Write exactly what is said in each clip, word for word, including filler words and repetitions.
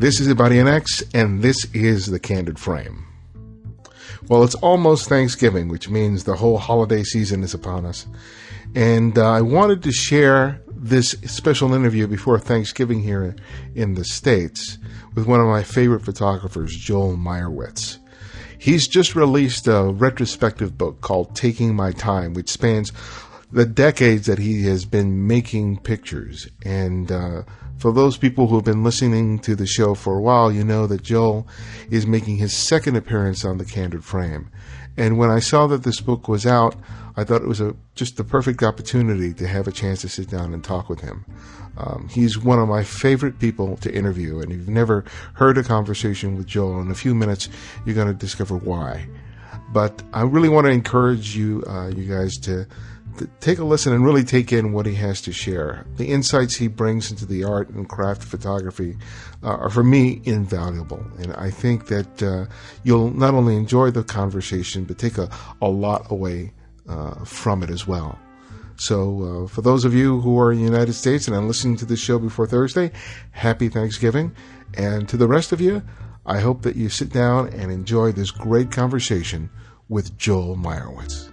This is Ibarian X, and this is The Candid Frame. Well, it's almost Thanksgiving, which means the whole holiday season is upon us. And uh, I wanted to share this special interview before Thanksgiving here in the States with one of my favorite photographers, Joel Meyerowitz. He's just released a retrospective book called Taking My Time, which spans the decades that he has been making pictures. And uh, for those people who have been listening to the show for a while, you know that Joel is making his second appearance on The Candid Frame. And when I saw that this book was out, I thought it was a, just the perfect opportunity to have a chance to sit down and talk with him. Um, he's one of my favorite people to interview, and if you've never heard a conversation with Joel, in a few minutes you're going to discover why. But I really want to encourage you, uh, you guys, to take a listen and really take in what he has to share. The insights he brings into the art and craft of photography uh, are, for me, invaluable. And I think that uh, you'll not only enjoy the conversation, but take a, a lot away uh, from it as well. So uh, for those of you who are in the United States and are listening to this show before Thursday, happy Thanksgiving. And to the rest of you, I hope that you sit down and enjoy this great conversation with Joel Meyerowitz.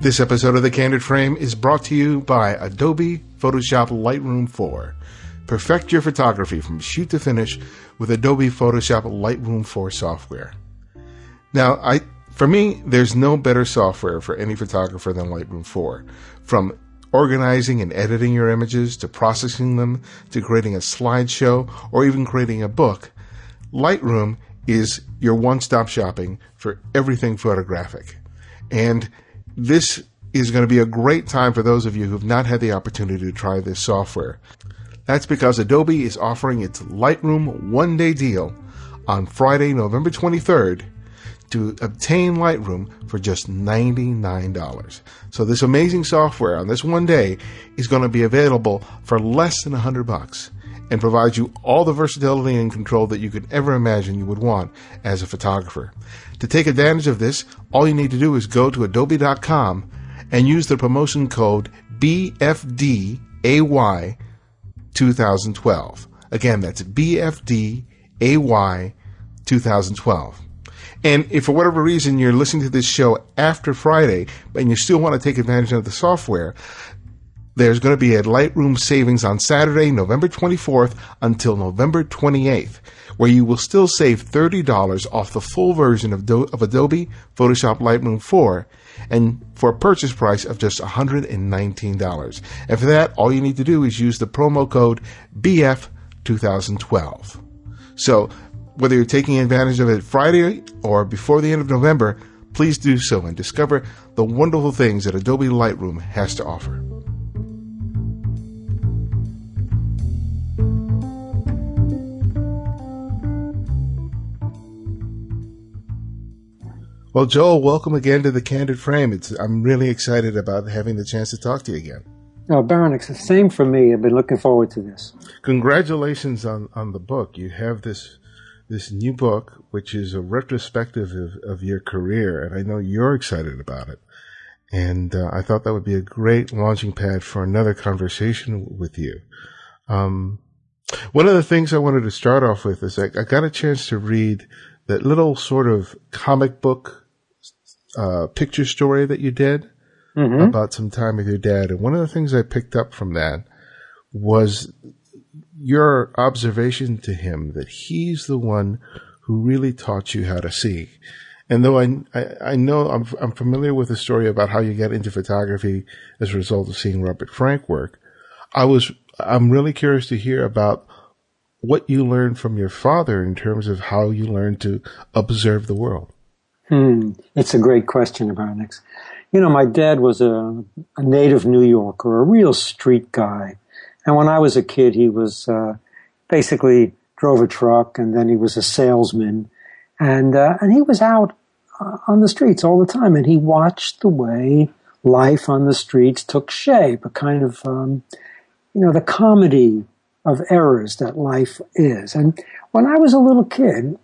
This episode of The Candid Frame is brought to you by Adobe Photoshop Lightroom four. Perfect your photography from shoot to finish with Adobe Photoshop Lightroom four software. Now, I, for me, there's no better software for any photographer than Lightroom four. From organizing and editing your images, to processing them, to creating a slideshow, or even creating a book, Lightroom is your one-stop shopping for everything photographic. And this is going to be a great time for those of you who have not had the opportunity to try this software. That's because Adobe is offering its Lightroom one-day deal on Friday, November twenty-third, to obtain Lightroom for just ninety-nine dollars. So this amazing software on this one day is going to be available for less than one hundred bucks and provides you all the versatility and control that you could ever imagine you would want as a photographer. To take advantage of this, all you need to do is go to adobe dot com and use the promotion code B F D A Y twenty twelve. Again, that's B F D A Y twenty twelve. And if for whatever reason you're listening to this show after Friday and you still want to take advantage of the software, there's going to be a Lightroom savings on Saturday, November twenty-fourth until November twenty-eighth, where you will still save thirty dollars off the full version of, Do- of Adobe Photoshop Lightroom four, and for a purchase price of just one hundred nineteen dollars. And for that, all you need to do is use the promo code B F twenty twelve. So whether you're taking advantage of it Friday or before the end of November, please do so and discover the wonderful things that Adobe Lightroom has to offer. Well, Joel, welcome again to The Candid Frame. It's, I'm really excited about having the chance to talk to you again. No, Baron, it's the same for me. I've been looking forward to this. Congratulations on, on the book. You have this this new book, which is a retrospective of, of your career, and I know you're excited about it. And uh, I thought that would be a great launching pad for another conversation w- with you. Um, one of the things I wanted to start off with is I, I got a chance to read that little sort of comic book Uh, picture story that you did mm-hmm. about some time with your dad. And one of the things I picked up from that was your observation to him that he's the one who really taught you how to see. And though I, I, I know I'm, I'm familiar with the story about how you got into photography as a result of seeing Robert Frank work, I was, I'm really curious to hear about what you learned from your father in terms of how you learned to observe the world. Hmm. It's a great question, Ibarian X. You know, my dad was a, a native New Yorker, a real street guy. And when I was a kid, he was uh, basically drove a truck, and then he was a salesman. And uh, and he was out uh, on the streets all the time, and he watched the way life on the streets took shape, a kind of, um, you know, the comedy of errors that life is. And when I was a little kid,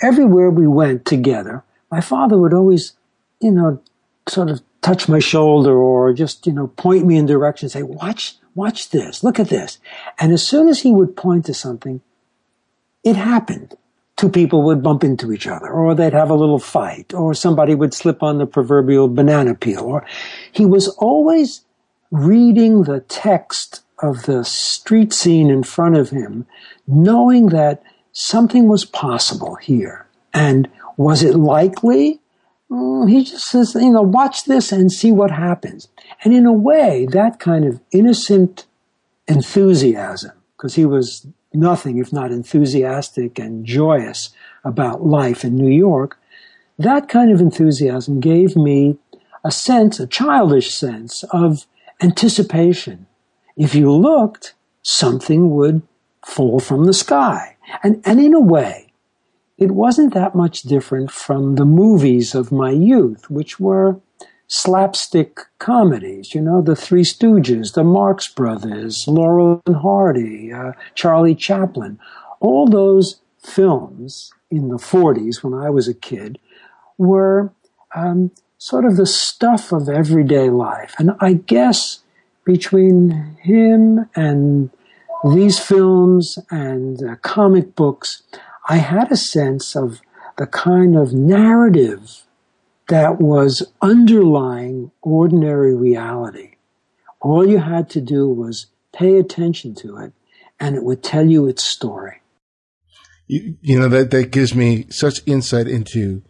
everywhere we went together, my father would always, you know, sort of touch my shoulder or just, you know, point me in direction and say, watch, watch this, look at this. And as soon as he would point to something, it happened. Two people would bump into each other, or they'd have a little fight, or somebody would slip on the proverbial banana peel. Or he was always reading the text of the street scene in front of him, knowing that something was possible here. And was it likely? Mm, he just says, you know, watch this and see what happens. And in a way, that kind of innocent enthusiasm, because he was nothing if not enthusiastic and joyous about life in New York, that kind of enthusiasm gave me a sense, a childish sense of anticipation. If you looked, something would fall from the sky. And, and in a way, it wasn't that much different from the movies of my youth, which were slapstick comedies, you know, the Three Stooges, the Marx Brothers, Laurel and Hardy, uh, Charlie Chaplin. All those films in the forties when I was a kid were um, sort of the stuff of everyday life. And I guess between him and these films and uh, comic books, I had a sense of the kind of narrative that was underlying ordinary reality. All you had to do was pay attention to it, and it would tell you its story. You, you know, that, that gives me such insight into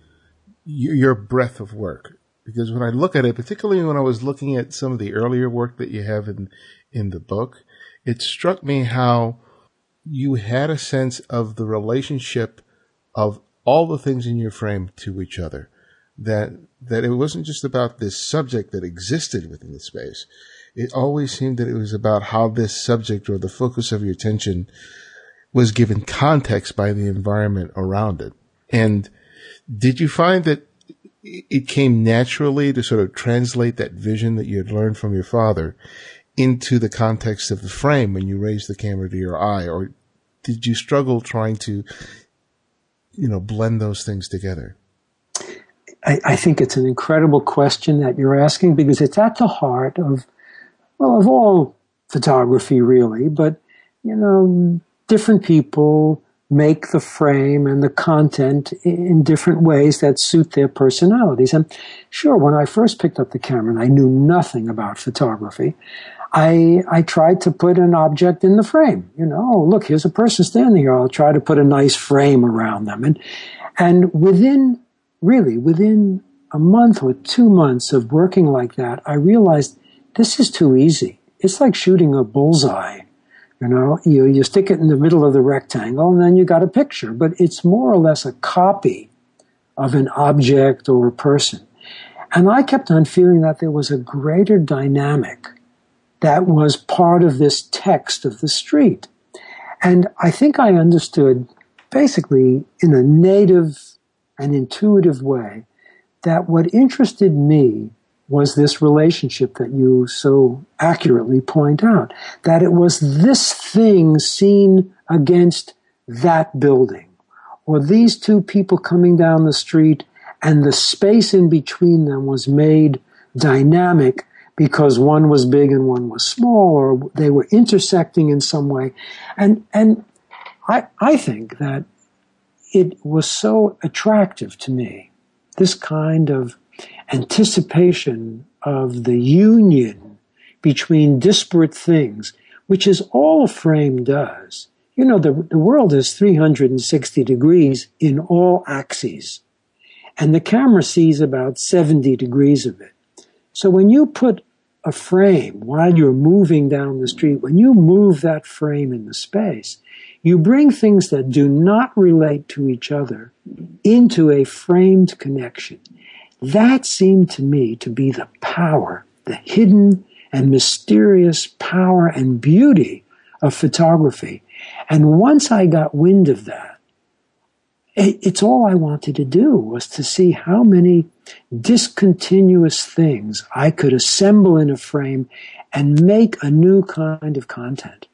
your breadth of work. Because when I look at it, particularly when I was looking at some of the earlier work that you have in, in the book, it struck me how you had a sense of the relationship of all the things in your frame to each other. That that it wasn't just about this subject that existed within the space. It always seemed that it was about how this subject or the focus of your attention was given context by the environment around it. And did you find that it came naturally to sort of translate that vision that you had learned from your father into the context of the frame when you raised the camera to your eye? Or did you struggle trying to, you know, blend those things together? I, I think it's an incredible question that you're asking, because it's at the heart of, well, of all photography, really. But, you know, different people make the frame and the content in different ways that suit their personalities. And sure, when I first picked up the camera and I knew nothing about photography, I, I tried to put an object in the frame. You know, oh, look, here's a person standing here. I'll try to put a nice frame around them. And, and within... Really, within a month or two months of working like that, I realized this is too easy. It's like shooting a bullseye. You know, you, you stick it in the middle of the rectangle and then you got a picture, but it's more or less a copy of an object or a person. And I kept on feeling that there was a greater dynamic that was part of this text of the street. And I think I understood basically in a native an intuitive way that what interested me was this relationship that you so accurately point out, that it was this thing seen against that building, or these two people coming down the street, and the space in between them was made dynamic because one was big and one was small, or they were intersecting in some way. And and I I think that it was so attractive to me, this kind of anticipation of the union between disparate things, which is all a frame does. You know, the, the world is three hundred sixty degrees in all axes, and the camera sees about seventy degrees of it. So when you put a frame while you're moving down the street, when you move that frame in the space, you bring things that do not relate to each other into a framed connection. That seemed to me to be the power, the hidden and mysterious power and beauty of photography. And once I got wind of that, it's all I wanted to do was to see how many discontinuous things I could assemble in a frame and make a new kind of content.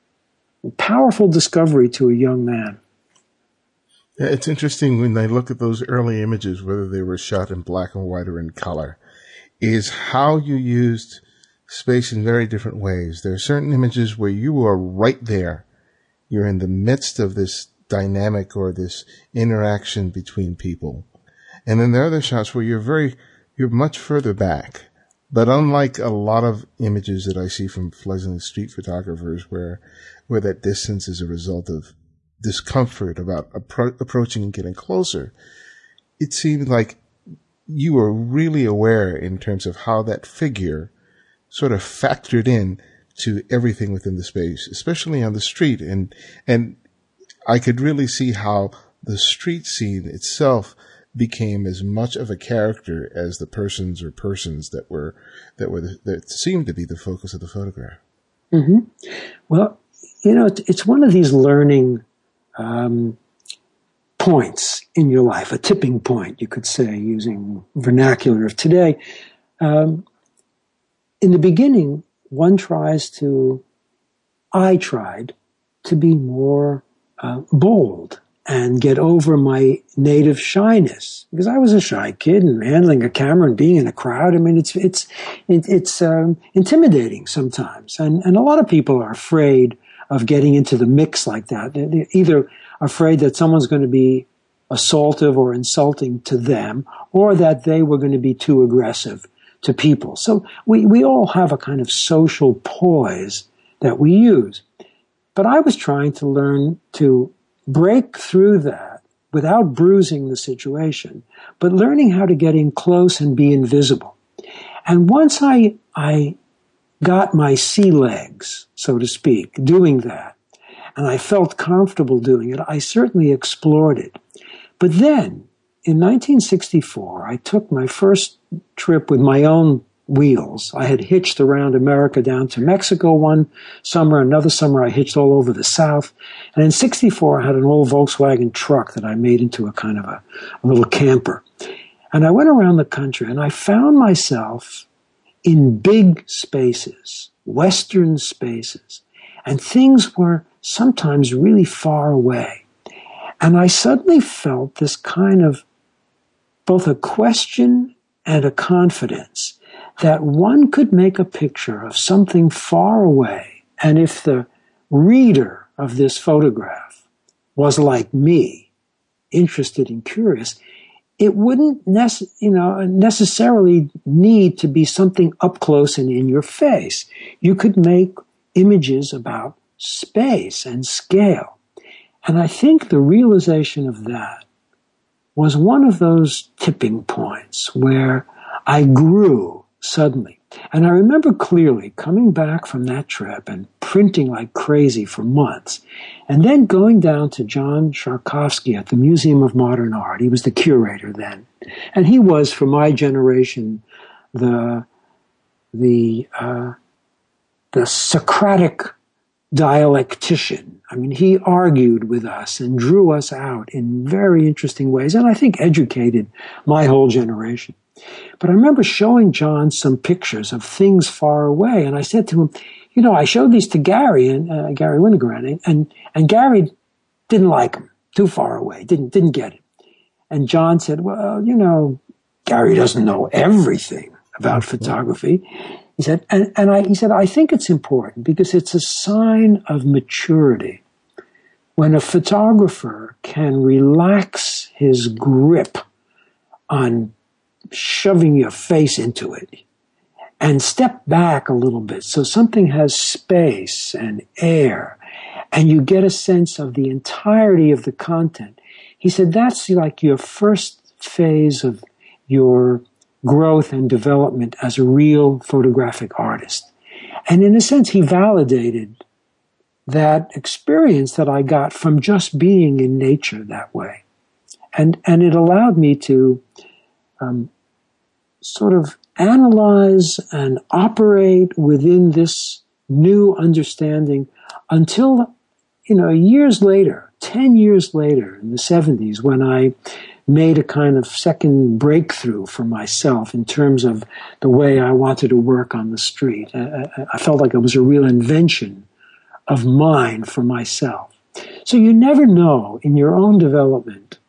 A powerful discovery to a young man. Yeah, it's interesting when I look at those early images, whether they were shot in black and white or in color. is how you used space in very different ways. There are certain images where you are right there. You're in the midst of this dynamic or this interaction between people. And then there are other shots where you're very, you're much further back. But unlike a lot of images that I see from pleasantly street photographers where, where that distance is a result of discomfort about appro- approaching and getting closer, it seemed like you were really aware in terms of how that figure sort of factored in to everything within the space, especially on the street. And, and I could really see how the street scene itself became as much of a character as the persons or persons that were, that were, the, that seemed to be the focus of the photograph. Mm-hmm. Well, you know, it's, it's one of these learning, um, points in your life, a tipping point, you could say, using vernacular of today. Um, in the beginning, one tries to, I tried to be more uh, bold and get over my native shyness, because I was a shy kid, and handling a camera and being in a crowd, I mean, it's, it's, it, it's um, intimidating sometimes. And, and a lot of people are afraid of getting into the mix like that. They're, they're either afraid that someone's going to be assaultive or insulting to them, or that they were going to be too aggressive to people. So we, we all have a kind of social poise that we use. But I was trying to learn to break through that without bruising the situation, but learning how to get in close and be invisible. And once I, I got my sea legs, so to speak, doing that, and I felt comfortable doing it, I certainly explored it. But then, in nineteen sixty-four, I took my first trip with my own wheels. I had hitched around America down to Mexico one summer. Another summer, I hitched all over the South. And in sixty-four, I had an old Volkswagen truck that I made into a kind of a, a little camper. And I went around the country, and I found myself in big spaces, Western spaces, and things were sometimes really far away. And I suddenly felt this kind of both a question and a confidence that one could make a picture of something far away. And if the reader of this photograph was like me, interested and curious, it wouldn't nece- you know, necessarily need to be something up close and in your face. You could make images about space and scale. And I think the realization of that was one of those tipping points where I grew suddenly. And I remember clearly coming back from that trip and printing like crazy for months, and then going down to John Szarkowski at the Museum of Modern Art. He was the curator then. And he was, for my generation, the, the, uh, the Socratic dialectician. I mean, he argued with us and drew us out in very interesting ways, and I think educated my whole generation. But I remember showing John some pictures of things far away, and I said to him, you know, I showed these to Gary, and uh, Gary Winogrand, and, and Gary didn't like them, too far away, didn't, didn't get it. And John said, well, you know, Gary doesn't know everything about photography. He said, and, and I, he said, I think it's important because it's a sign of maturity when a photographer can relax his grip on shoving your face into it and step back a little bit so something has space and air and you get a sense of the entirety of the content. He said, that's like your first phase of your growth and development as a real photographic artist. And in a sense, he validated that experience that I got from just being in nature that way. And, and it allowed me to um, sort of analyze and operate within this new understanding until, you know, years later, ten years later in the seventies, when I made a kind of second breakthrough for myself in terms of the way I wanted to work on the street. I, I felt like it was a real invention of mine for myself. So you never know in your own development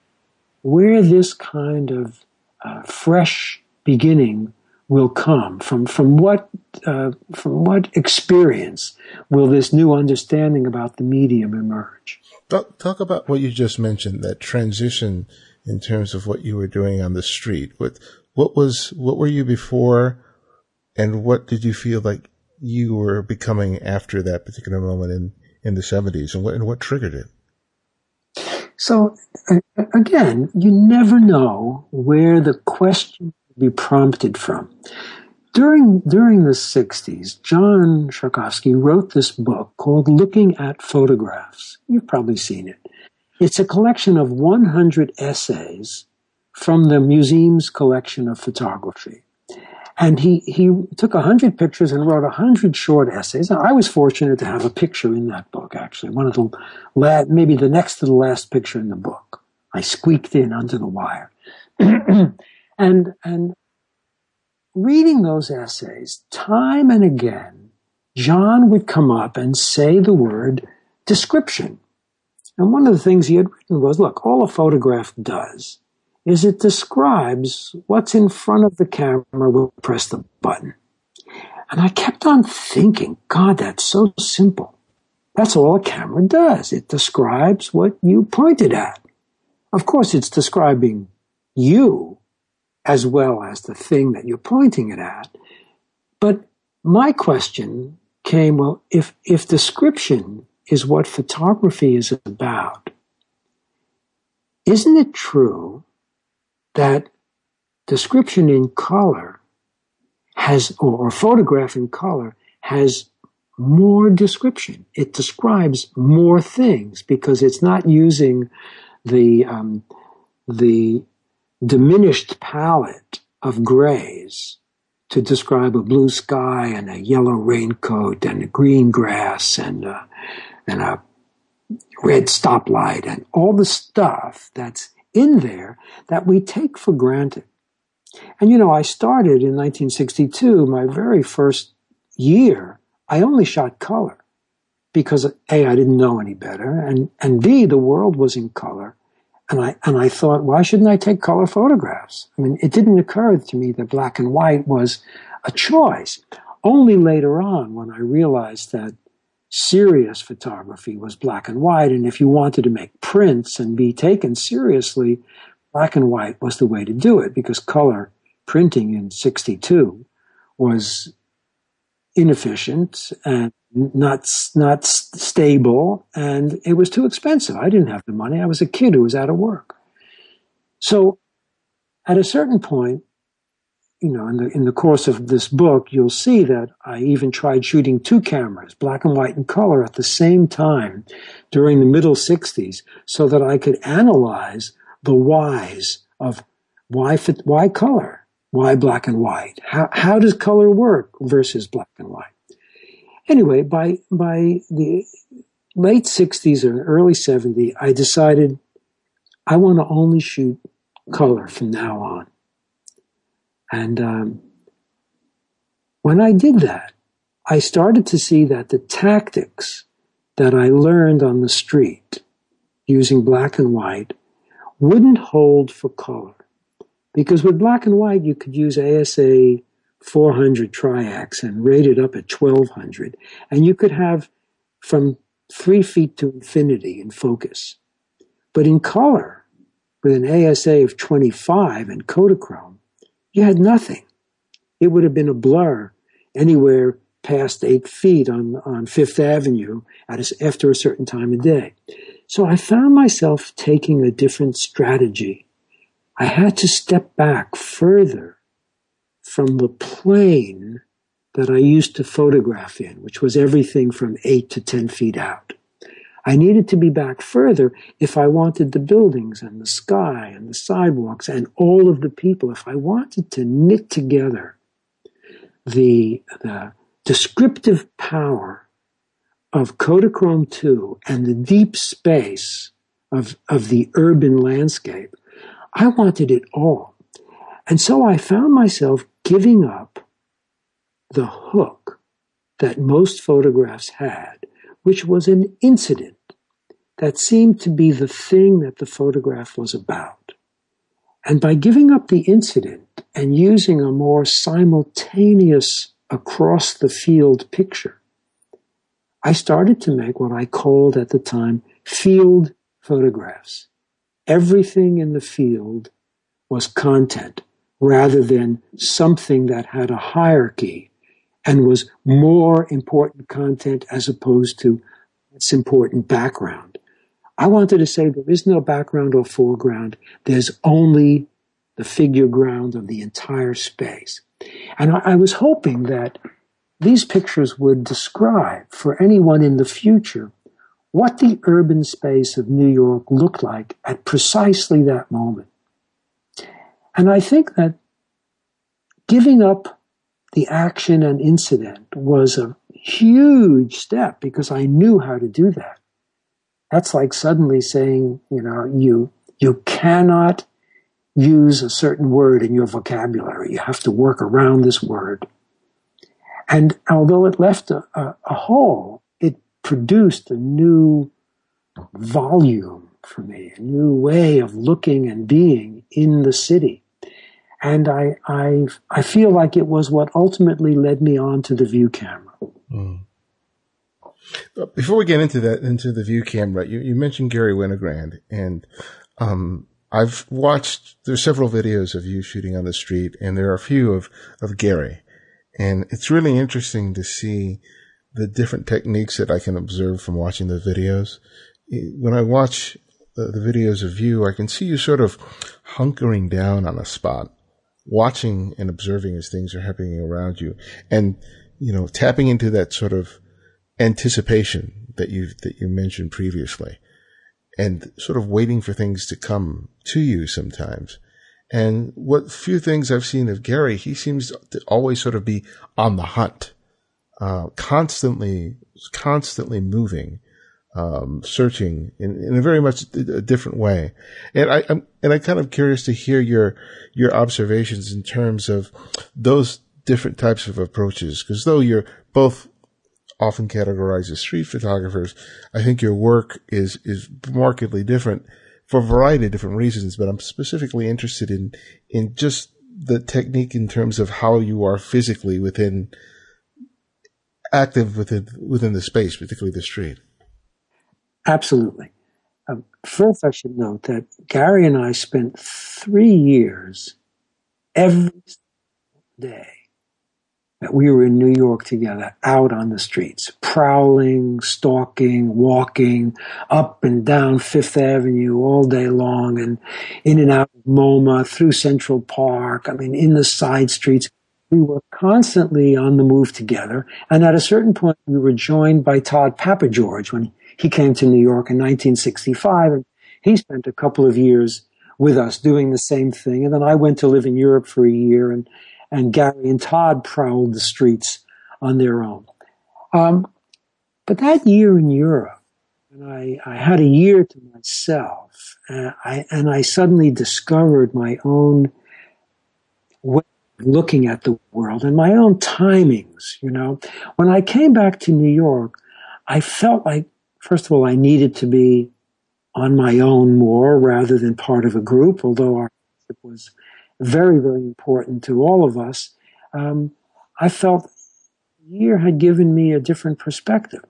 where this kind of uh, fresh beginning will come? From from what uh, from what experience will this new understanding about the medium emerge? Talk, talk about what you just mentioned, that transition in terms of what you were doing on the street. What what was what were you before, and what did you feel like you were becoming after that particular moment in, in the seventies, and what and what triggered it? So, again, you never know where the question will be prompted from. During during the sixties, John Szarkowski wrote this book called Looking at Photographs. You've probably seen it. It's a collection of one hundred essays from the museum's collection of photography. And he, he took one hundred pictures and wrote one hundred short essays. I was fortunate to have a picture in that book, actually. One of the last, maybe the next to the last picture in the book. I squeaked in under the wire. and and reading those essays, time and again, John would come up and say the word description. And one of the things he had written was, look, all a photograph does is it describes what's in front of the camera when we press the button. And I kept on thinking, God, that's so simple. That's all a camera does. It describes what you pointed at. Of course, it's describing you as well as the thing that you're pointing it at. But my question came, well, if, if description is what photography is about, isn't it true that description in color has, or, or photograph in color has more description? It describes more things because it's not using the um, the diminished palette of grays to describe a blue sky and a yellow raincoat and a green grass and a, and a red stoplight and all the stuff that's in there that we take for granted. And, you know, I started in nineteen sixty-two, my very first year, I only shot color because, A, I didn't know any better, and, and B, the world was in color. And I, and I thought, why shouldn't I take color photographs? I mean, it didn't occur to me that black and white was a choice. Only later on when I realized that serious photography was black and white, and if you wanted to make prints and be taken seriously, black and white was the way to do it, because color printing in sixty-two was inefficient and not not stable, and it was too expensive. I didn't have the money. I was a kid who was out of work. So at a certain point, you know, in the in the course of this book, you'll see that I even tried shooting two cameras, black and white and color, at the same time during the middle sixties, so that I could analyze the whys of why why color, why black and white, how how does color work versus black and white. Anyway, by by the late sixties or early seventies, I decided I want to only shoot color from now on. And um, when I did that, I started to see that the tactics that I learned on the street using black and white wouldn't hold for color. Because with black and white, you could use A S A four hundred Tri-X and rate it up at twelve hundred. And you could have from three feet to infinity in focus. But in color, with an A S A of twenty-five and Kodachrome, you had nothing. It would have been a blur anywhere past eight feet on, on Fifth Avenue at a, after a certain time of day. So I found myself taking a different strategy. I had to step back further from the plane that I used to photograph in, which was everything from eight to ten feet out. I needed to be back further if I wanted the buildings and the sky and the sidewalks and all of the people. If I wanted to knit together the, the descriptive power of Kodachrome two and the deep space of, of the urban landscape, I wanted it all. And so I found myself giving up the hook that most photographs had, which was an incident that seemed to be the thing that the photograph was about. And by giving up the incident, and using a more simultaneous across the field picture, I started to make what I called at the time field photographs. Everything in the field was content rather than something that had a hierarchy and was more important content as opposed to its important background. I wanted to say there is no background or foreground. There's only the figure ground of the entire space. And I, I was hoping that these pictures would describe for anyone in the future what the urban space of New York looked like at precisely that moment. And I think that giving up the action and incident was a huge step because I knew how to do that. That's like suddenly saying, you know, you, you cannot use a certain word in your vocabulary. You have to work around this word. And although it left a, a, a hole, it produced a new volume for me, a new way of looking and being in the city. And I I, I feel like it was what ultimately led me on to the view camera. Mm. Before we get into that, into the view camera, you, you mentioned Gary Winogrand, and um, I've watched, there's several videos of you shooting on the street, and there are a few of, of Gary. And it's really interesting to see the different techniques that I can observe from watching the videos. When I watch the, the videos of you, I can see you sort of hunkering down on a spot, watching and observing as things are happening around you, and, you know, tapping into that sort of anticipation that you that you mentioned previously, and sort of waiting for things to come to you sometimes. And what few things I've seen of Gary, he seems to always sort of be on the hunt, uh, constantly, constantly moving, um, searching in, in a very much a different way. And I, I'm, and I'm kind of curious to hear your, your observations in terms of those different types of approaches. Cause though you're both often categorized as street photographers, I think your work is, is markedly different for a variety of different reasons, but I'm specifically interested in, in just the technique in terms of how you are physically within, active within, within the space, particularly the street. Absolutely. Um, first, I should note that Gary and I spent three years every day that we were in New York together, out on the streets, prowling, stalking, walking up and down Fifth Avenue all day long and in and out of MoMA, through Central Park, I mean, in the side streets. We were constantly on the move together. And at a certain point, we were joined by Todd Papageorge when he came to New York in nineteen sixty-five. And he spent a couple of years with us doing the same thing. And then I went to live in Europe for a year, and And Gary and Todd prowled the streets on their own. Um, but that year in Europe, and I, I had a year to myself, and I, and I suddenly discovered my own way of looking at the world and my own timings, you know. When I came back to New York, I felt like, first of all, I needed to be on my own more rather than part of a group, although our it was very, very important to all of us. Um, I felt the year had given me a different perspective.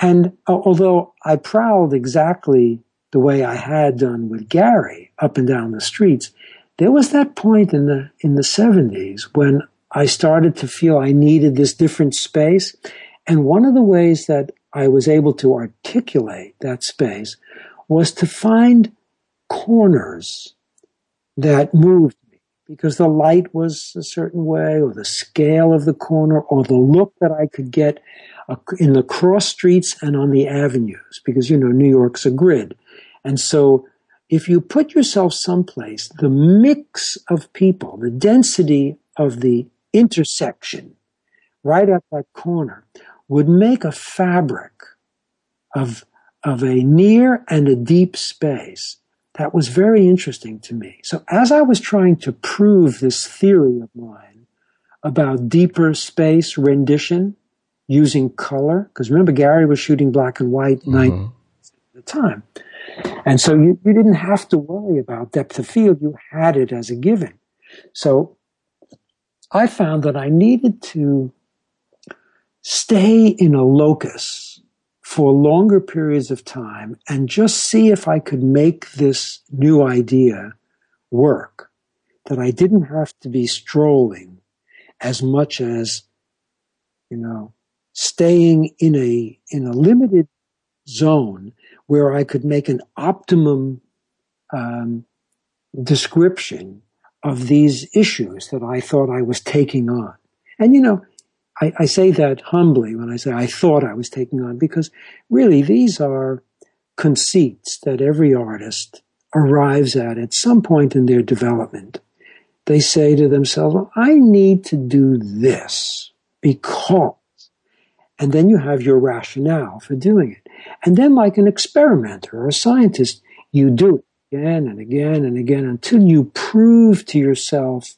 And uh, although I prowled exactly the way I had done with Gary up and down the streets, there was that point in the, in the seventies when I started to feel I needed this different space. And one of the ways that I was able to articulate that space was to find corners that moved me, because the light was a certain way, or the scale of the corner, or the look that I could get in the cross streets and on the avenues, because, you know, New York's a grid. And so if you put yourself someplace, the mix of people, the density of the intersection right at that corner would make a fabric of, of a near and a deep space. That was very interesting to me. So as I was trying to prove this theory of mine about deeper space rendition using color, because remember, Gary was shooting black and white mm-hmm. at the time. And so you, you didn't have to worry about depth of field. You had it as a given. So I found that I needed to stay in a locus for longer periods of time and just see if I could make this new idea work, that I didn't have to be strolling as much as, you know, staying in a in a limited zone where I could make an optimum um, description of these issues that I thought I was taking on. And, you know, I, I say that humbly when I say I thought I was taking on, because really these are conceits that every artist arrives at at some point in their development. They say to themselves, well, I need to do this because, and then you have your rationale for doing it. And then like an experimenter or a scientist, you do it again and again and again until you prove to yourself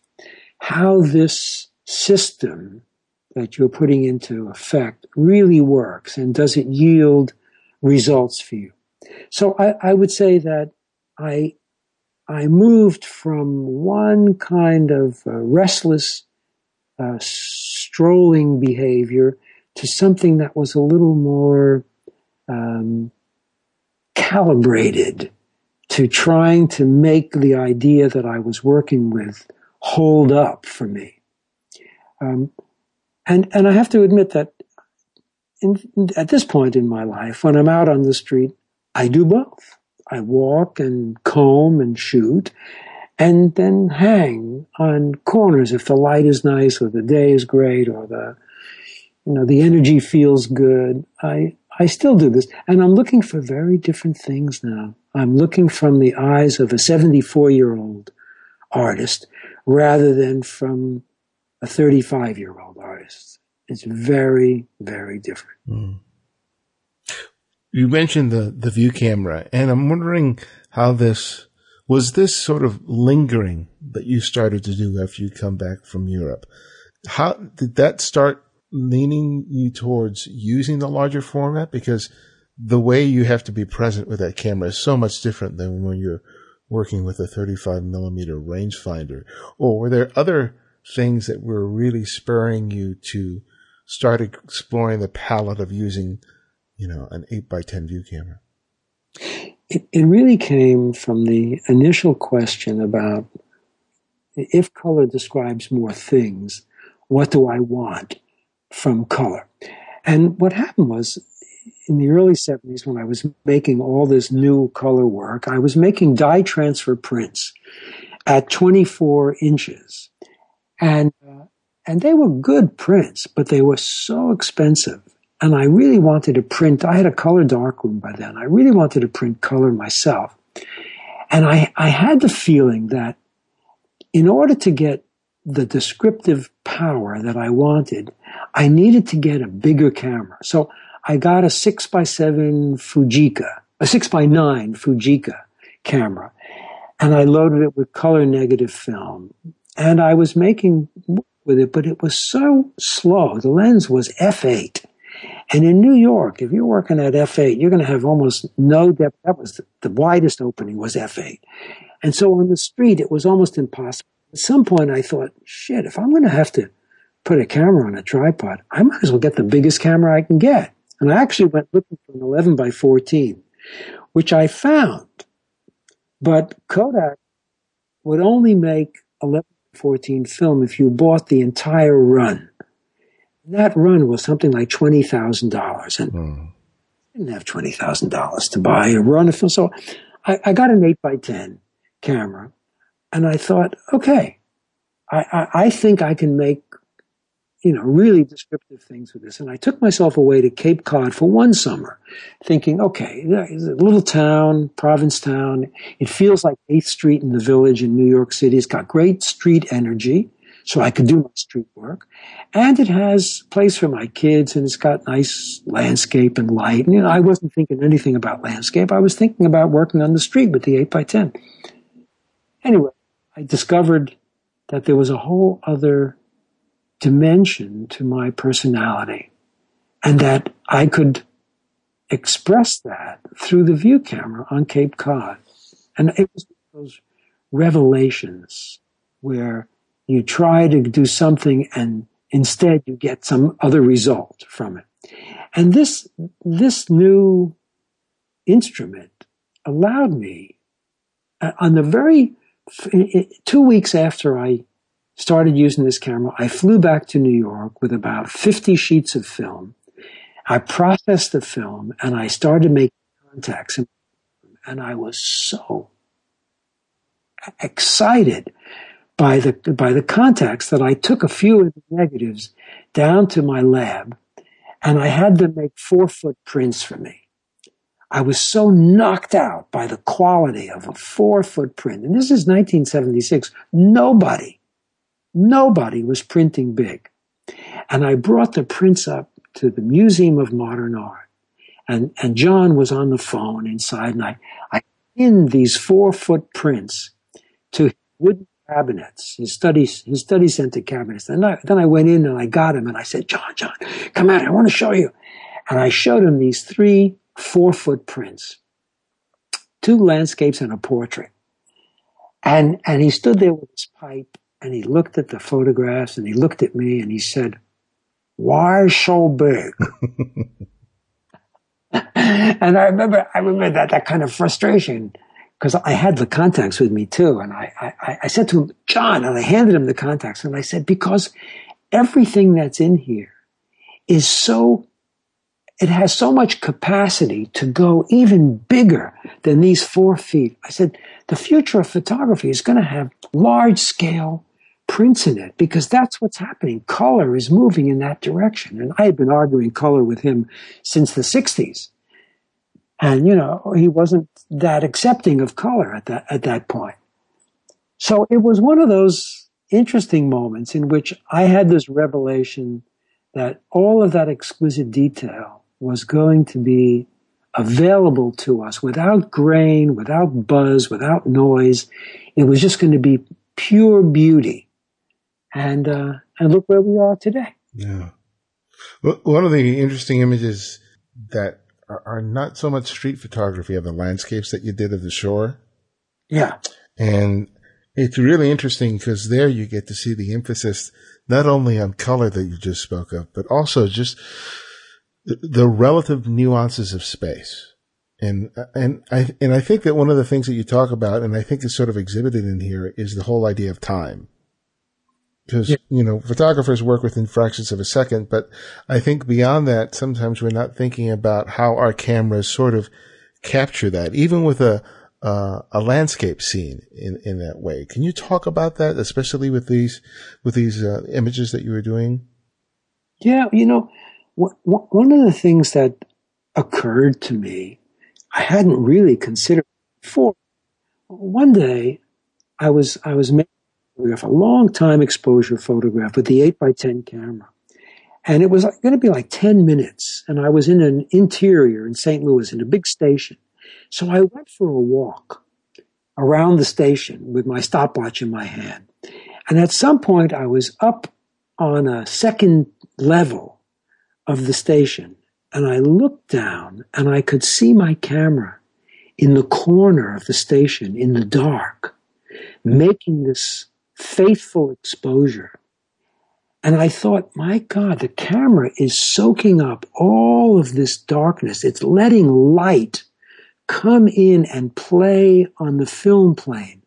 how this system that you're putting into effect really works, and does it yield results for you. So I, I would say that I I moved from one kind of uh, restless, uh, strolling behavior to something that was a little more um, calibrated to trying to make the idea that I was working with hold up for me. Um, and and I have to admit that in, at this point in my life, when I'm out on the street, I do both. I walk and comb and shoot and then hang on corners if the light is nice or the day is great or the, you know, the energy feels good. I, I still do this, and I'm looking for very different things now. I'm looking from the eyes of a seventy-four-year-old artist rather than from a thirty-five-year-old artist. It's very, very different. Mm. You mentioned the, the view camera, and I'm wondering how this, was this sort of lingering that you started to do after you come back from Europe? How did that start leaning you towards using the larger format? Because the way you have to be present with that camera is so much different than when you're working with a thirty-five millimeter rangefinder. Or were there other things that were really spurring you to start exploring the palette of using, you know, an eight by ten view camera? It, it really came from the initial question about, if color describes more things, what do I want from color? And what happened was, in the early seventies, when I was making all this new color work, I was making dye transfer prints at twenty-four inches. And, uh, and they were good prints, but they were so expensive. And I really wanted to print, I had a color darkroom by then, I really wanted to print color myself. And I, I had the feeling that in order to get the descriptive power that I wanted, I needed to get a bigger camera. So I got a six by seven Fujica, a six by nine Fujica camera, and I loaded it with color negative film. And I was making with it, but it was so slow. The lens was F eight. And in New York, if you're working at F eight, you're going to have almost no depth. That was the, the widest opening was F eight. And so on the street, it was almost impossible. At some point, I thought, shit, if I'm going to have to put a camera on a tripod, I might as well get the biggest camera I can get. And I actually went looking for an eleven by fourteen, which I found. But Kodak would only make eleven by fourteen film if you bought the entire run. That run was something like twenty thousand dollars, and mm. I didn't have twenty thousand dollars to buy a run of film. So I, I got an eight by ten camera, and I thought, okay, I, I, I think I can make, you know, really descriptive things with this. And I took myself away to Cape Cod for one summer, thinking, okay, it's a little town, Provincetown. It feels like eighth street in the Village in New York City. It's got great street energy. So I could do my street work, and it has place for my kids, and it's got nice landscape and light. And, you know, I wasn't thinking anything about landscape. I was thinking about working on the street with the eight by ten. Anyway, I discovered that there was a whole other dimension to my personality, and that I could express that through the view camera on Cape Cod. And it was those revelations where You try to do something and instead you get some other result from it. And this, this new instrument allowed me, uh, on the very, two weeks after I started using this camera, I flew back to New York with about fifty sheets of film. I processed the film and I started making contacts. And I was so excited by the, by the contacts that I took a few of the negatives down to my lab and I had them make four foot prints for me. I was so knocked out by the quality of a four foot print. And this is nineteen seventy-six. Nobody, nobody was printing big. And I brought the prints up to the Museum of Modern Art. And, and John was on the phone inside, and I, I pinned these four-foot prints to his wooden cabinets, his study, his study center cabinets. And I, then I went in and I got him, and I said, John, John, come out, I want to show you. And I showed him these three four-foot prints, two landscapes and a portrait. And, and he stood there with his pipe, and he looked at the photographs, and he looked at me, and he said, why so big? And I remember, I remember that, that kind of frustration, because I had the contacts with me too. And I, I, I said to him, John, and I handed him the contacts and I said, because everything that's in here is so, it has so much capacity to go even bigger than these four feet. I said, the future of photography is going to have large scale prints in it, because that's what's happening. Color is moving in that direction. And I had been arguing color with him since the sixties. And, you know, he wasn't that accepting of color at that, at that point. So it was one of those interesting moments in which I had this revelation that all of that exquisite detail was going to be available to us without grain, without buzz, without noise. It was just going to be pure beauty. And uh, and look where we are today. Yeah. Well, one of the interesting images that are, are not so much street photography of the landscapes that you did of the shore. Yeah. And it's really interesting because there you get to see the emphasis not only on color that you just spoke of, but also just the, the relative nuances of space. And, and I, and I think that one of the things that you talk about, and I think is sort of exhibited in here, is the whole idea of time. Because, yeah. you know, photographers work within fractions of a second, but I think beyond that, sometimes we're not thinking about how our cameras sort of capture that, even with a, uh, a landscape scene in, in that way. Can you talk about that, especially with these, with these, uh, images that you were doing? Yeah. You know, w- w- one of the things that occurred to me I hadn't really considered before. One day, I was I was making a photograph, a long time exposure photograph with the eight by ten camera, and it was going to be like ten minutes. And I was in an interior in Saint Louis in a big station, so I went for a walk around the station with my stopwatch in my hand. And at some point, I was up on a second level of the station. And I looked down and I could see my camera in the corner of the station in the dark, making this faithful exposure. And I thought, my God, the camera is soaking up all of this darkness. It's letting light come in and play on the film plane.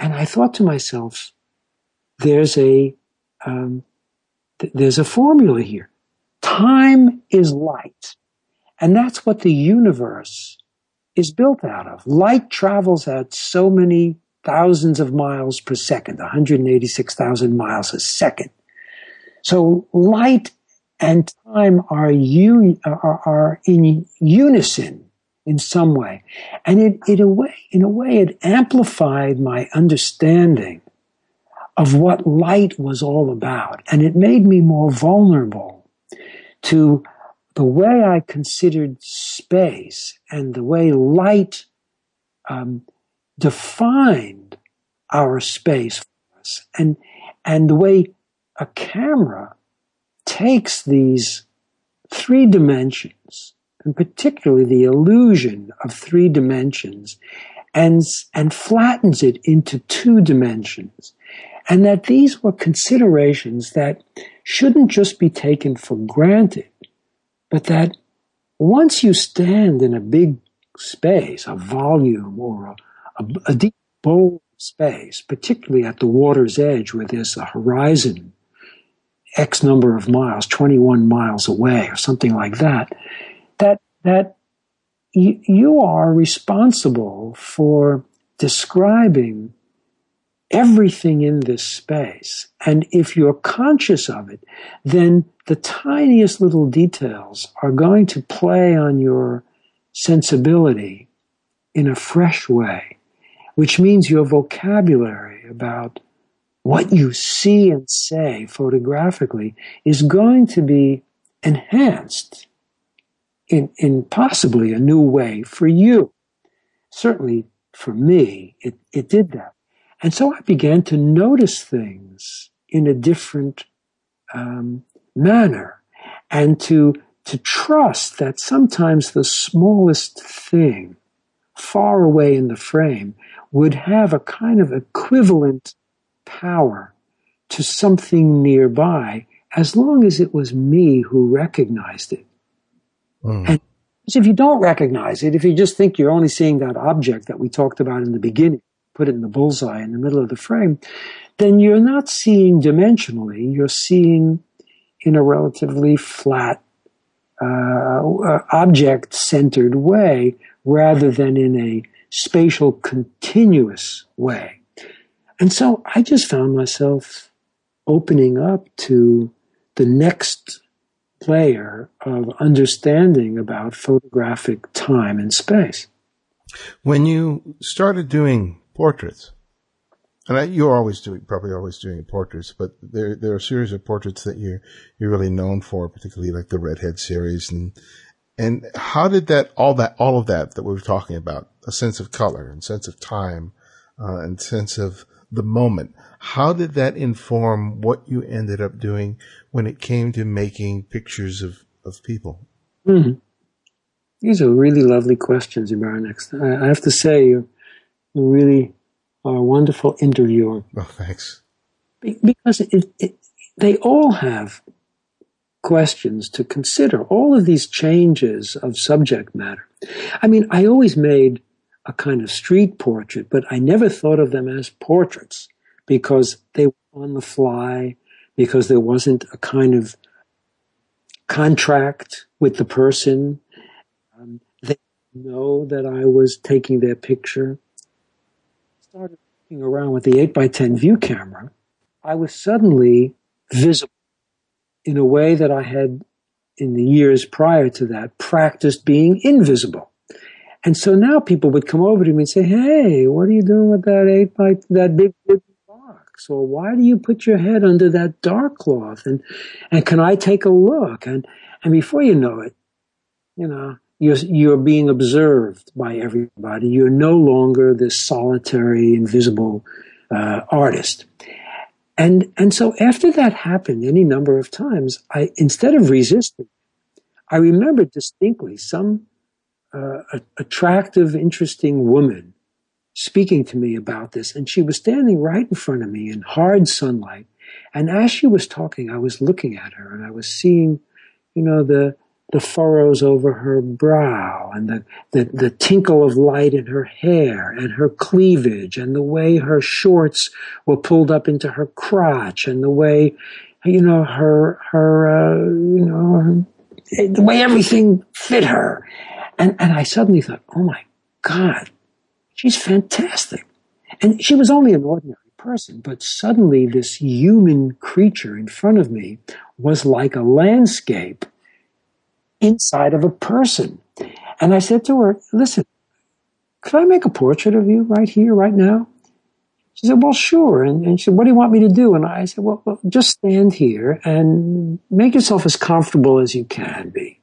And I thought to myself, there's a, um, th- there's a formula here. Time is light, and that's what the universe is built out of. Light travels at so many thousands of miles per second, one hundred eighty-six thousand miles a second. So light and time are, un- are, are in unison in some way. And it, it a way, in a way, it amplified my understanding of what light was all about, and it made me more vulnerable to the way I considered space and the way light um, defined our space for us, and and the way a camera takes these three dimensions, and particularly the illusion of three dimensions, and, and flattens it into two dimensions. And that these were considerations that shouldn't just be taken for granted, but that once you stand in a big space, a volume or a, a, a deep bold space, particularly at the water's edge where there's a horizon X number of miles, twenty-one miles away or something like that, that, that y- you are responsible for describing everything in this space. And if you're conscious of it, then the tiniest little details are going to play on your sensibility in a fresh way, which means your vocabulary about what you see and say photographically is going to be enhanced in, in possibly a new way for you. Certainly for me, it, it did that. And so I began to notice things in a different um, manner and to to trust that sometimes the smallest thing far away in the frame would have a kind of equivalent power to something nearby as long as it was me who recognized it. Mm. And if you don't recognize it, if you just think you're only seeing that object that we talked about in the beginning, put it in the bullseye in the middle of the frame, then you're not seeing dimensionally. You're seeing in a relatively flat, uh, object-centered way rather than in a spatial continuous way. And so I just found myself opening up to the next layer of understanding about photographic time and space. When you started doing portraits, and I, you're always doing, probably always doing portraits, but there there are a series of portraits that you're you're really known for, particularly like the Redhead series, and and how did that all that all of that that we were talking about, a sense of color and sense of time, uh, and sense of the moment, how did that inform what you ended up doing when it came to making pictures of of people? Mm-hmm. These are really lovely questions, Ibaranex. I, I have to say, you. You really are a wonderful interviewer. Well, thanks. Be- because it, it, they all have questions to consider, all of these changes of subject matter. I mean, I always made a kind of street portrait, but I never thought of them as portraits because they were on the fly, because there wasn't a kind of contract with the person. Um, they didn't know that I was taking their picture. Started looking around with the eight by ten view camera, I was suddenly visible in a way that I had, in the years prior to that, practiced being invisible. And so now people would come over to me and say, hey, what are you doing with that eight by that big, big box? Or why do you put your head under that dark cloth? And and can I take a look? And and before you know it, you know, You're, you're being observed by everybody. You're no longer this solitary, invisible uh, artist. And and so after that happened any number of times, I instead of resisting, I remembered distinctly some uh, attractive, interesting woman speaking to me about this. And she was standing right in front of me in hard sunlight. And as she was talking, I was looking at her and I was seeing, you know, the... the furrows over her brow and the, the, the tinkle of light in her hair and her cleavage and the way her shorts were pulled up into her crotch and the way, you know, her, her, uh, you know, her, the way everything fit her. And, and I suddenly thought, oh my God, she's fantastic. And she was only an ordinary person, but suddenly this human creature in front of me was like a landscape inside of a person. And I said to her, listen, could I make a portrait of you right here, right now? She said, well, sure. And, and she said, what do you want me to do? And I said, well, well, just stand here and make yourself as comfortable as you can be.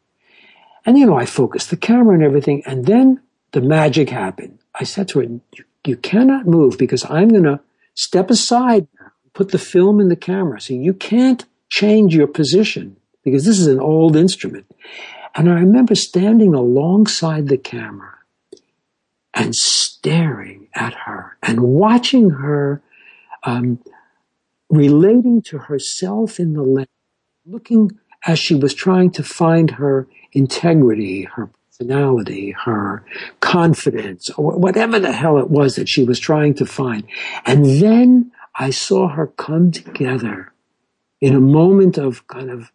And, you know, I focused the camera and everything. And then the magic happened. I said to her, you, you cannot move because I'm going to step aside now, put the film in the camera. So you can't change your position, because this is an old instrument. And I remember standing alongside the camera and staring at her and watching her um, relating to herself in the lens, looking as she was trying to find her integrity, her personality, her confidence, or whatever the hell it was that she was trying to find. And then I saw her come together in a moment of kind of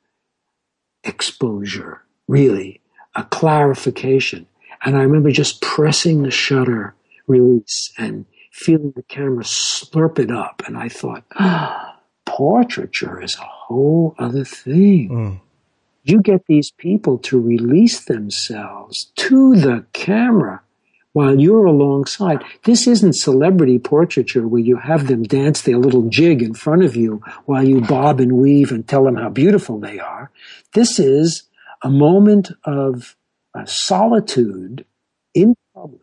exposure, really, a clarification. And I remember just pressing the shutter release and feeling the camera slurp it up. And I thought, ah, portraiture is a whole other thing. Mm. You get these people to release themselves to the camera while you're alongside. This isn't celebrity portraiture where you have them dance their little jig in front of you while you bob and weave and tell them how beautiful they are. This is a moment of uh, solitude in public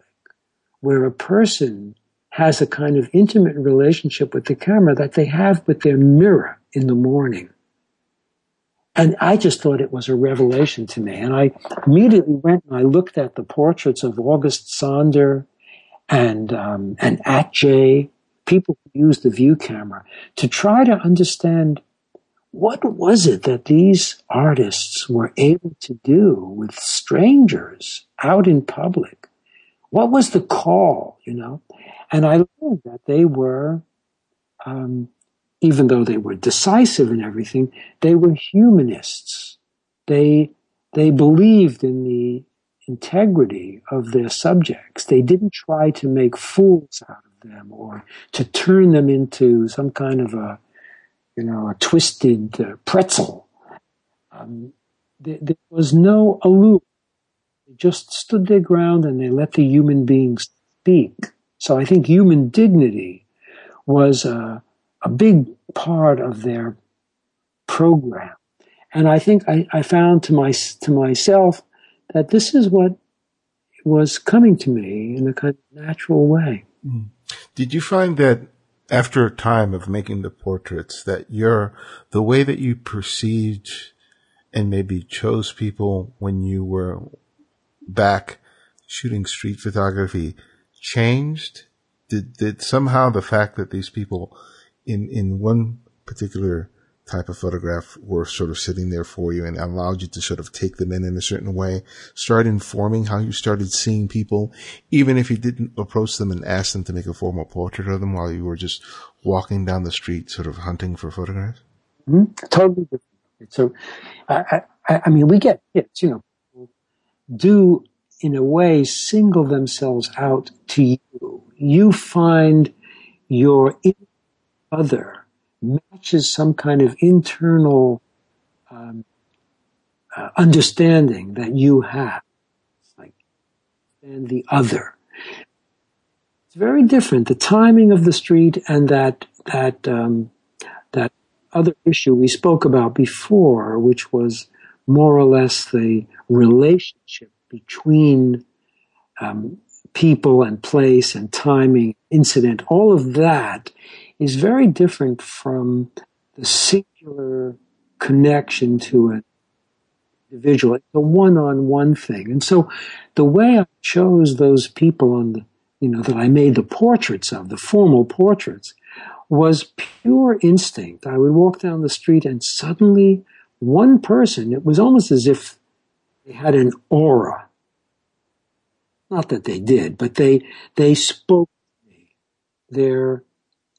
where a person has a kind of intimate relationship with the camera that they have with their mirror in the morning. And I just thought it was a revelation to me. And I immediately went and I looked at the portraits of August Sander and um, and Atget, people who used the view camera, to try to understand what was it that these artists were able to do with strangers out in public. What was the call, you know? And I learned that they were... Um, even though they were decisive in everything, they were humanists. They, they believed in the integrity of their subjects. They didn't try to make fools out of them or to turn them into some kind of a, you know, a twisted uh, pretzel. Um, there, there was no allure. They just stood their ground and they let the human beings speak. So I think human dignity was a, a big part of their program. And I think I, I found to my, to myself that this is what was coming to me in a kind of natural way. Mm. Did you find that after a time of making the portraits that your, the way that you perceived and maybe chose people when you were back shooting street photography changed? Did, did somehow the fact that these people in in one particular type of photograph were sort of sitting there for you and allowed you to sort of take them in in a certain way, start informing how you started seeing people, even if you didn't approach them and ask them to make a formal portrait of them while you were just walking down the street sort of hunting for photographs? Mm-hmm. Totally different. So, I, I, I mean, we get kids, you know, do in a way single themselves out to you. You find your other matches some kind of internal um, uh, understanding that you have, like and the other. It's very different. The timing of the street and that that um, that other issue we spoke about before, which was more or less the relationship between um, people and place and timing, incident, all of that is very different from the singular connection to an individual. It's a one-on-one thing. And so the way I chose those people on the, you know, that I made the portraits of, the formal portraits, was pure instinct. I would walk down the street and suddenly one person, it was almost as if they had an aura. Not that they did, but they, they spoke to me. Their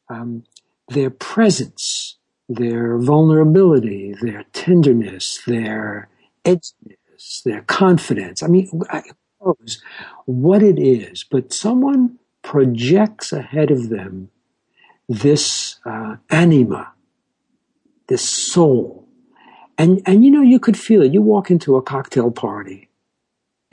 Um, their presence, their vulnerability, their tenderness, their edginess, their confidence. I mean, I suppose what it is, but someone projects ahead of them this uh, anima, this soul. And, and, you know, you could feel it. You walk into a cocktail party.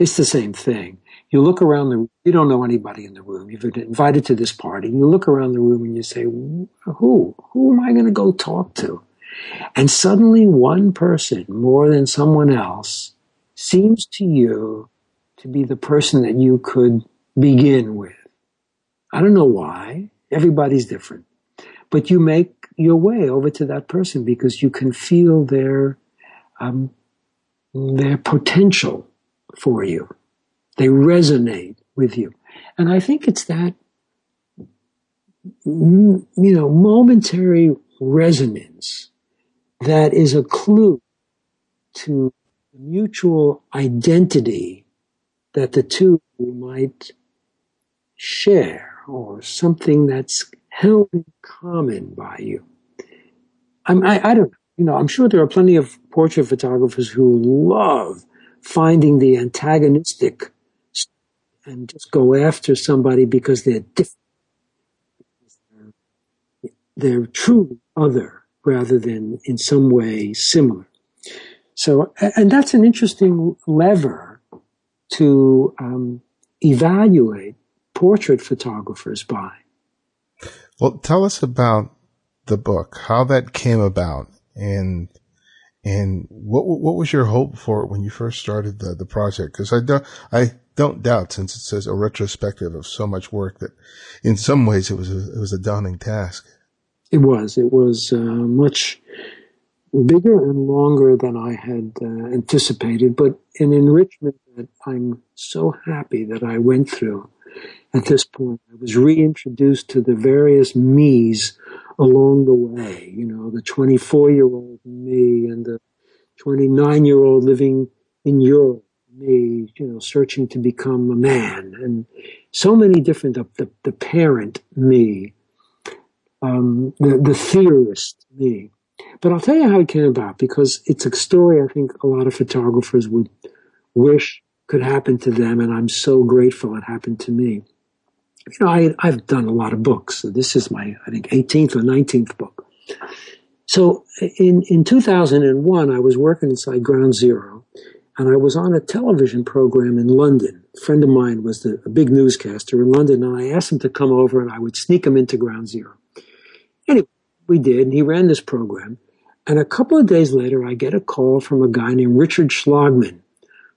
It's the same thing. You look around the room, you don't know anybody in the room. You've been invited to this party. You look around the room and you say, who? Who am I going to go talk to? And suddenly one person, more than someone else, seems to you to be the person that you could begin with. I don't know why. Everybody's different. But you make your way over to that person because you can feel their, um, their potential for you. They resonate with you. And I think it's that, you know, momentary resonance that is a clue to the mutual identity that the two might share, or something that's held in common by you. I'm, I, I don't know. You know, I'm sure there are plenty of portrait photographers who love finding the antagonistic and just go after somebody because they're different. They're truly other rather than in some way similar. So, and that's an interesting lever to um, evaluate portrait photographers by. Well, tell us about the book, how that came about, and and what what was your hope for it when you first started the the project? Because I don't I don't doubt, since it says a retrospective of so much work, that in some ways it was a, it was a daunting task. It was. It was uh, much bigger and longer than I had uh, anticipated, but an enrichment that I'm so happy that I went through. At this point, I was reintroduced to the various me's along the way, you know, the twenty-four-year-old me and the twenty-nine-year-old living in Europe me, you know, searching to become a man, and so many different, the, the, the parent me, um, the, the theorist me. But I'll tell you how it came about, because it's a story I think a lot of photographers would wish could happen to them, and I'm so grateful it happened to me. You know, I, I've done a lot of books. So this is my, I think, eighteenth or nineteenth book. So in, in two thousand one, I was working inside Ground Zero, and I was on a television program in London. A friend of mine was the, a big newscaster in London, and I asked him to come over, and I would sneak him into Ground Zero. Anyway, we did, and he ran this program. And a couple of days later, I get a call from a guy named Richard Schlagman,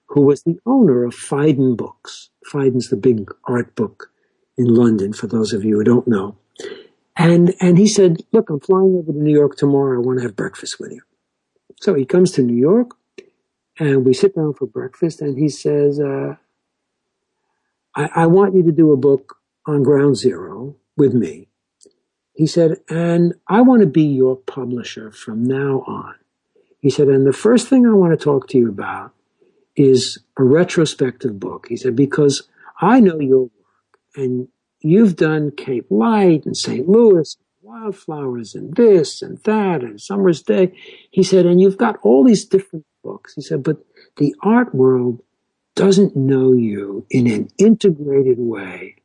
who was the owner of Phaidon Books. Phaidon's the big art book in London, for those of you who don't know. And and he said, look, I'm flying over to New York tomorrow. I want to have breakfast with you. So he comes to New York, and we sit down for breakfast, and he says, uh, I, I want you to do a book on Ground Zero with me. He said, and I want to be your publisher from now on. He said, and the first thing I want to talk to you about is a retrospective book. He said, because I know your work, and you've done Cape Light and Saint Louis, Wildflowers and this and that and Summer's Day. He said, and you've got all these different books. He said, but the art world doesn't know you in an integrated way.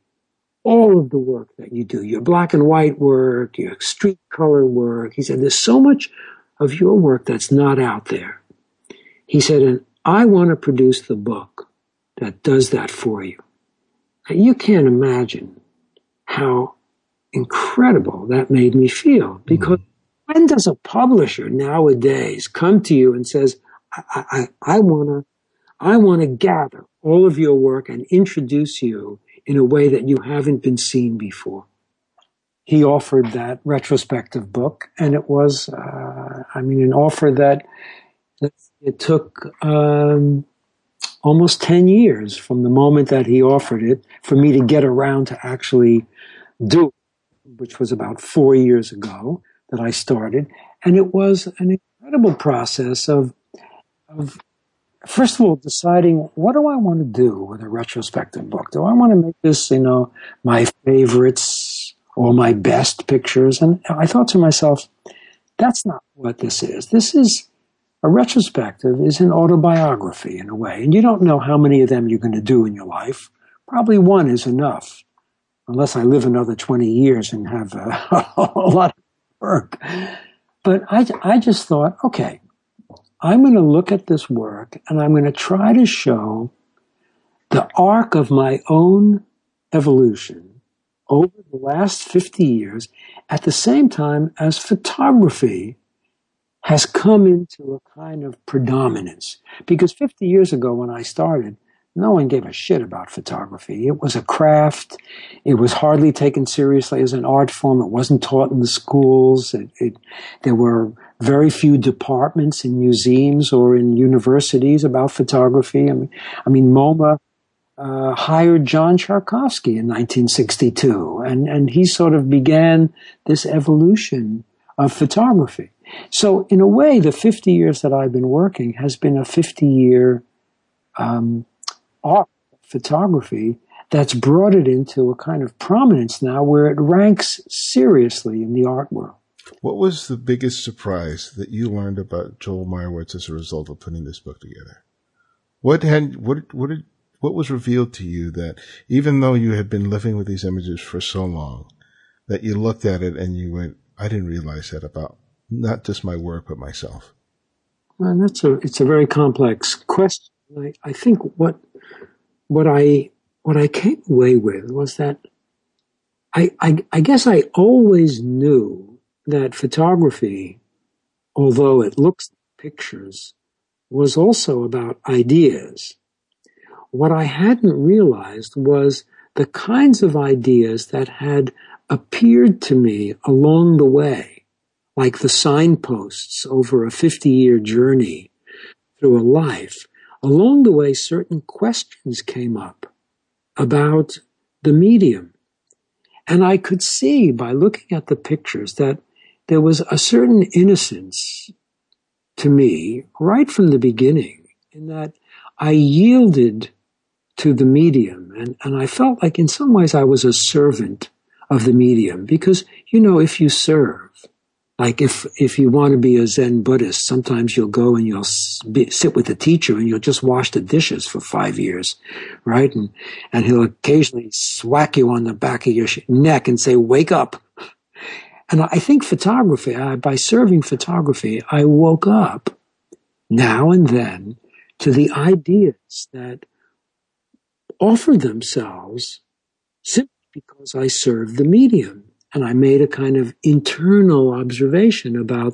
All of the work that you do, your black and white work, your street color work. He said, there's so much of your work that's not out there. He said, and I want to produce the book that does that for you. Now, you can't imagine how incredible that made me feel, because mm-hmm. when does a publisher nowadays come to you and says, I, I, I want to I want to gather all of your work and introduce you in a way that you haven't been seen before? He offered that retrospective book, and it was, uh, I mean, an offer that it took um, almost ten years from the moment that he offered it for me to get around to actually do it, which was about four years ago that I started. And it was an incredible process of, of first of all, deciding, what do I want to do with a retrospective book? Do I want to make this, you know, my favorites or my best pictures? And I thought to myself, that's not what this is. This is... A retrospective is an autobiography in a way, and you don't know how many of them you're going to do in your life. Probably one is enough, unless I live another twenty years and have a, a lot of work. But I, I just thought, okay, I'm going to look at this work, and I'm going to try to show the arc of my own evolution over the last fifty years at the same time as photography has come into a kind of predominance. Because fifty years ago when I started, no one gave a shit about photography. It was a craft. It was hardly taken seriously as an art form. It wasn't taught in the schools. It, it, there were very few departments in museums or in universities about photography. I mean, I mean MoMA uh, hired John Szarkowski in nineteen sixty-two, and, and he sort of began this evolution of photography. So in a way, the fifty years that I've been working has been a fifty-year um, art photography that's brought it into a kind of prominence now where it ranks seriously in the art world. What was the biggest surprise that you learned about Joel Meyerowitz as a result of putting this book together? What had what what did, what was revealed to you that even though you had been living with these images for so long, that you looked at it and you went, I didn't realize that about not just my work but myself? Well, that's a it's a very complex question. I, I think what what I what I came away with was that I I, I guess I always knew that photography, although it looks like pictures, was also about ideas. What I hadn't realized was the kinds of ideas that had appeared to me along the way, like the signposts over a fifty-year journey through a life. Along the way, certain questions came up about the medium. And I could see by looking at the pictures that there was a certain innocence to me right from the beginning, in that I yielded to the medium, and, and I felt like in some ways I was a servant of the medium, because, you know, if you serve, like if, if you want to be a Zen Buddhist, sometimes you'll go and you'll be, sit with the teacher and you'll just wash the dishes for five years, right? And, and he'll occasionally swack you on the back of your neck and say, wake up. And I think photography, I, by serving photography, I woke up now and then to the ideas that offered themselves simply because I served the medium. And I made a kind of internal observation about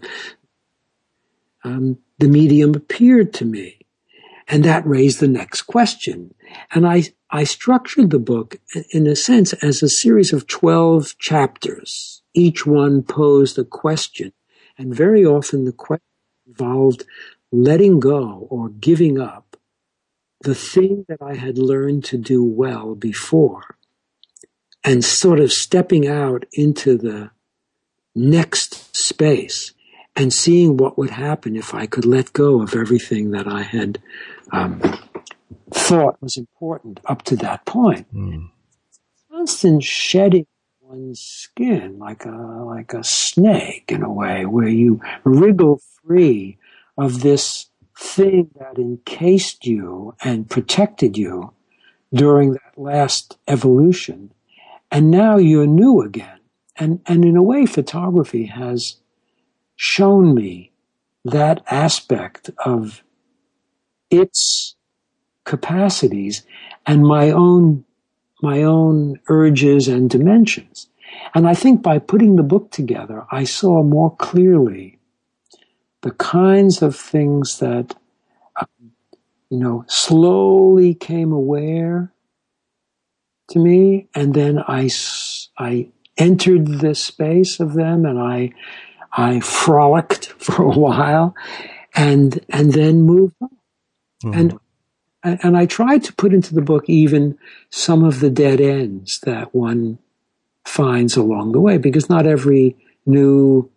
um, the medium appeared to me. And that raised the next question. And I, I structured the book, in a sense, as a series of twelve chapters. Each one posed a question, and very often the question involved letting go or giving up the thing that I had learned to do well before, and sort of stepping out into the next space and seeing what would happen if I could let go of everything that I had um, thought was important up to that point. Mm. Constant shedding one's skin, like a like a snake in a way, where you wriggle free of this thing that encased you and protected you during that last evolution, and now you're new again. And and in a way, photography has shown me that aspect of its capacities and my own my own urges and dimensions. And I think by putting the book together, I saw more clearly the kinds of things that, um, you know, slowly came aware to me. And then I, I entered the space of them, and I, I frolicked for a while and, and then moved on. Mm-hmm. And And I tried to put into the book even some of the dead ends that one finds along the way, because not every new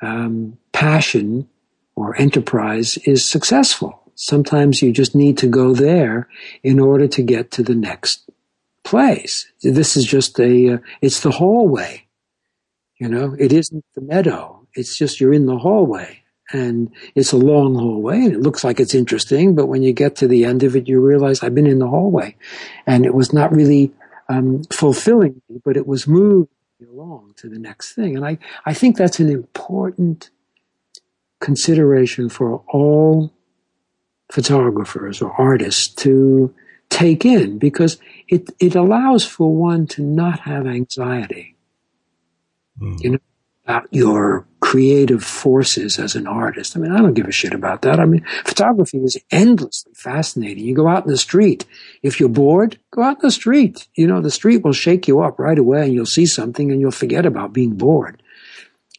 um, passion or enterprise is successful. Sometimes you just need to go there in order to get to the next place. This is just a, uh, it's the hallway, you know, it isn't the meadow. It's just you're in the hallway. And it's a long hallway, and it looks like it's interesting, but when you get to the end of it, you realize I've been in the hallway, and it was not really um, fulfilling me, but it was moving me along to the next thing. And I, I think that's an important consideration for all photographers or artists to take in, because it, it allows for one to not have anxiety, mm. you know, about your creative forces as an artist. I mean, I don't give a shit about that. I mean, photography is endlessly fascinating. You go out in the street. If you're bored, go out in the street. You know, the street will shake you up right away, and you'll see something and you'll forget about being bored.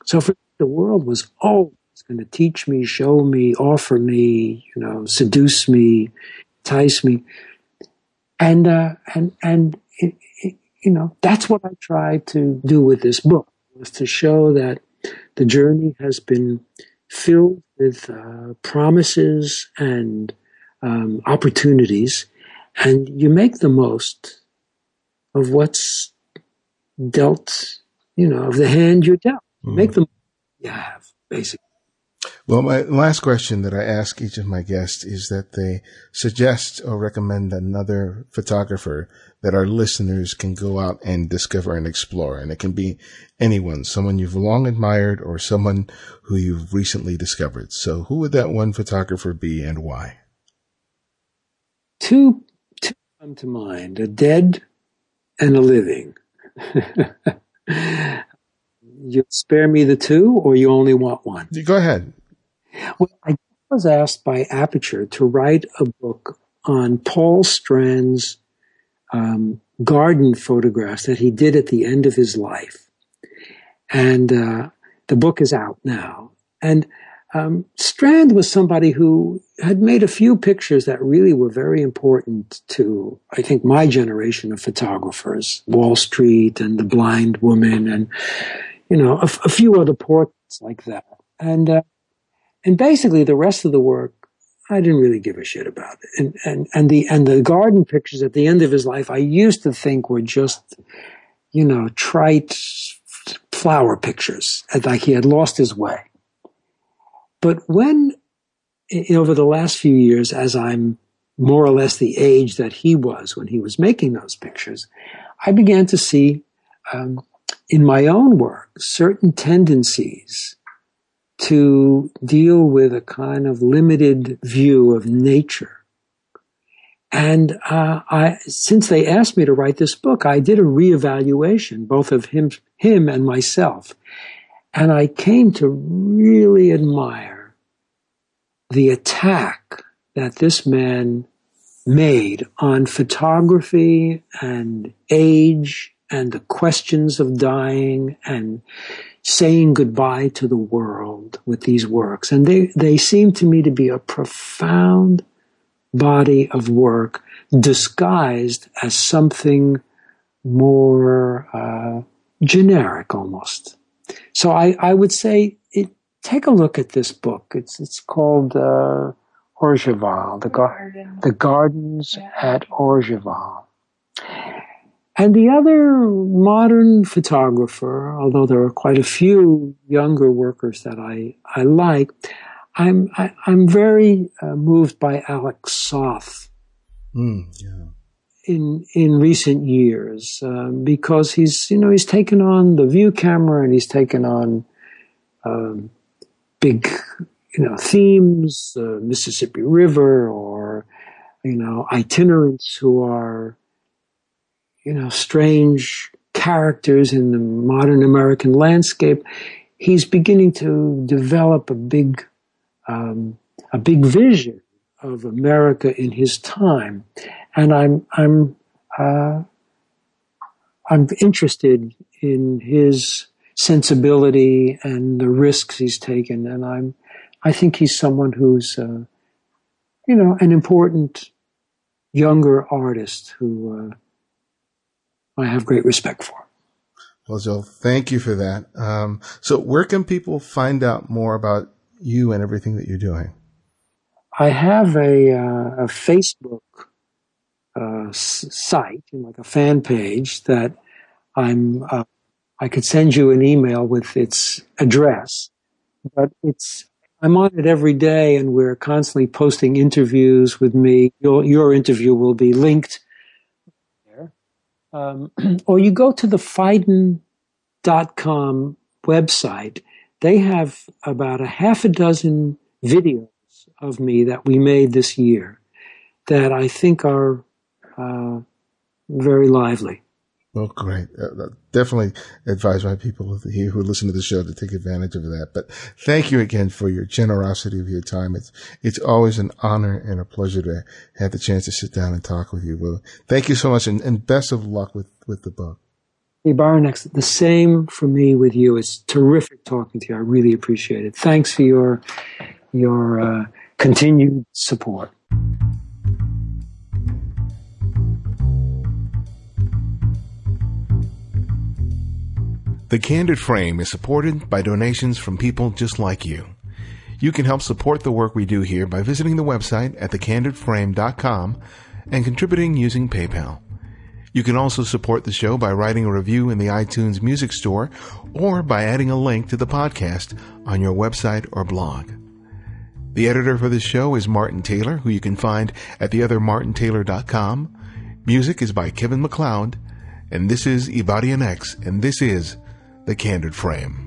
So for the world was always going to teach me, show me, offer me, you know, seduce me, entice me. And, uh, and, and, it, it, you know, that's what I tried to do with this book, was to show that the journey has been filled with uh, promises and um, opportunities, and you make the most of what's dealt, you know, of the hand you're dealt. Mm-hmm. Make the most you have, basically. Well, my last question that I ask each of my guests is that they suggest or recommend another photographer that our listeners can go out and discover and explore. And it can be anyone, someone you've long admired or someone who you've recently discovered. So who would that one photographer be and why? Two, two come to mind, a dead and a living. You'll spare me the two, or you only want one? Go ahead. Well, I was asked by Aperture to write a book on Paul Strand's um, garden photographs that he did at the end of his life. And uh, the book is out now. And um, Strand was somebody who had made a few pictures that really were very important to, I think, my generation of photographers, Wall Street and The Blind Woman and, you know, a, a few other portraits like that. And, uh, and basically the rest of the work, I didn't really give a shit about it. And, and, and the, and the garden pictures at the end of his life, I used to think were just, you know, trite flower pictures, like he had lost his way. But when, you know, over the last few years, as I'm more or less the age that he was when he was making those pictures, I began to see, um, in my own work, certain tendencies to deal with a kind of limited view of nature. And uh, I, since they asked me to write this book, I did a reevaluation, both of him, him and myself. And I came to really admire the attack that this man made on photography and age and the questions of dying and saying goodbye to the world with these works. And they, they seem to me to be a profound body of work disguised as something more uh, generic almost. So I, I would say, it, take a look at this book. It's it's called uh, Orgeval, the, gar- the Gardens yeah. at Orgeval. And the other modern photographer, although there are quite a few younger workers that I, I like, I'm, I, I'm very uh, moved by Alex Soth mm, yeah. in, in recent years, um, because he's, you know, he's taken on the view camera and he's taken on, um, big, you know, themes, uh, Mississippi River or, you know, itinerants who are, you know, strange characters in the modern American landscape. He's beginning to develop a big, um, a big vision of America in his time, and I'm, I'm, uh, I'm interested in his sensibility and the risks he's taken, and I'm, I think he's someone who's, uh, you know, an important younger artist who. Uh, I have great respect for. Well, Joel, thank you for that. Um, so where can people find out more about you and everything that you're doing? I have a, uh, a Facebook uh, site, like a fan page that I'm, uh, I could send you an email with its address, but it's, I'm on it every day and we're constantly posting interviews with me. Your, your interview will be linked. Um, or you go to the Phaidon dot com website. They have about a half a dozen videos of me that we made this year that I think are uh, very lively. Well, great. Uh, definitely advise my people here who listen to the show to take advantage of that. But thank you again for your generosity of your time. It's it's always an honor and a pleasure to have the chance to sit down and talk with you. Well, thank you so much, and, and best of luck with, with the book. Hey, Baronex, the same for me with you. It's terrific talking to you. I really appreciate it. Thanks for your, your uh, continued support. The Candid Frame is supported by donations from people just like you. You can help support the work we do here by visiting the website at the candid frame dot com and contributing using PayPal. You can also support the show by writing a review in the iTunes Music Store or by adding a link to the podcast on your website or blog. The editor for this show is Martin Taylor, who you can find at the other martin taylor dot com. Music is by Kevin MacLeod, and this is Ibadian X, and this is The Candid Frame.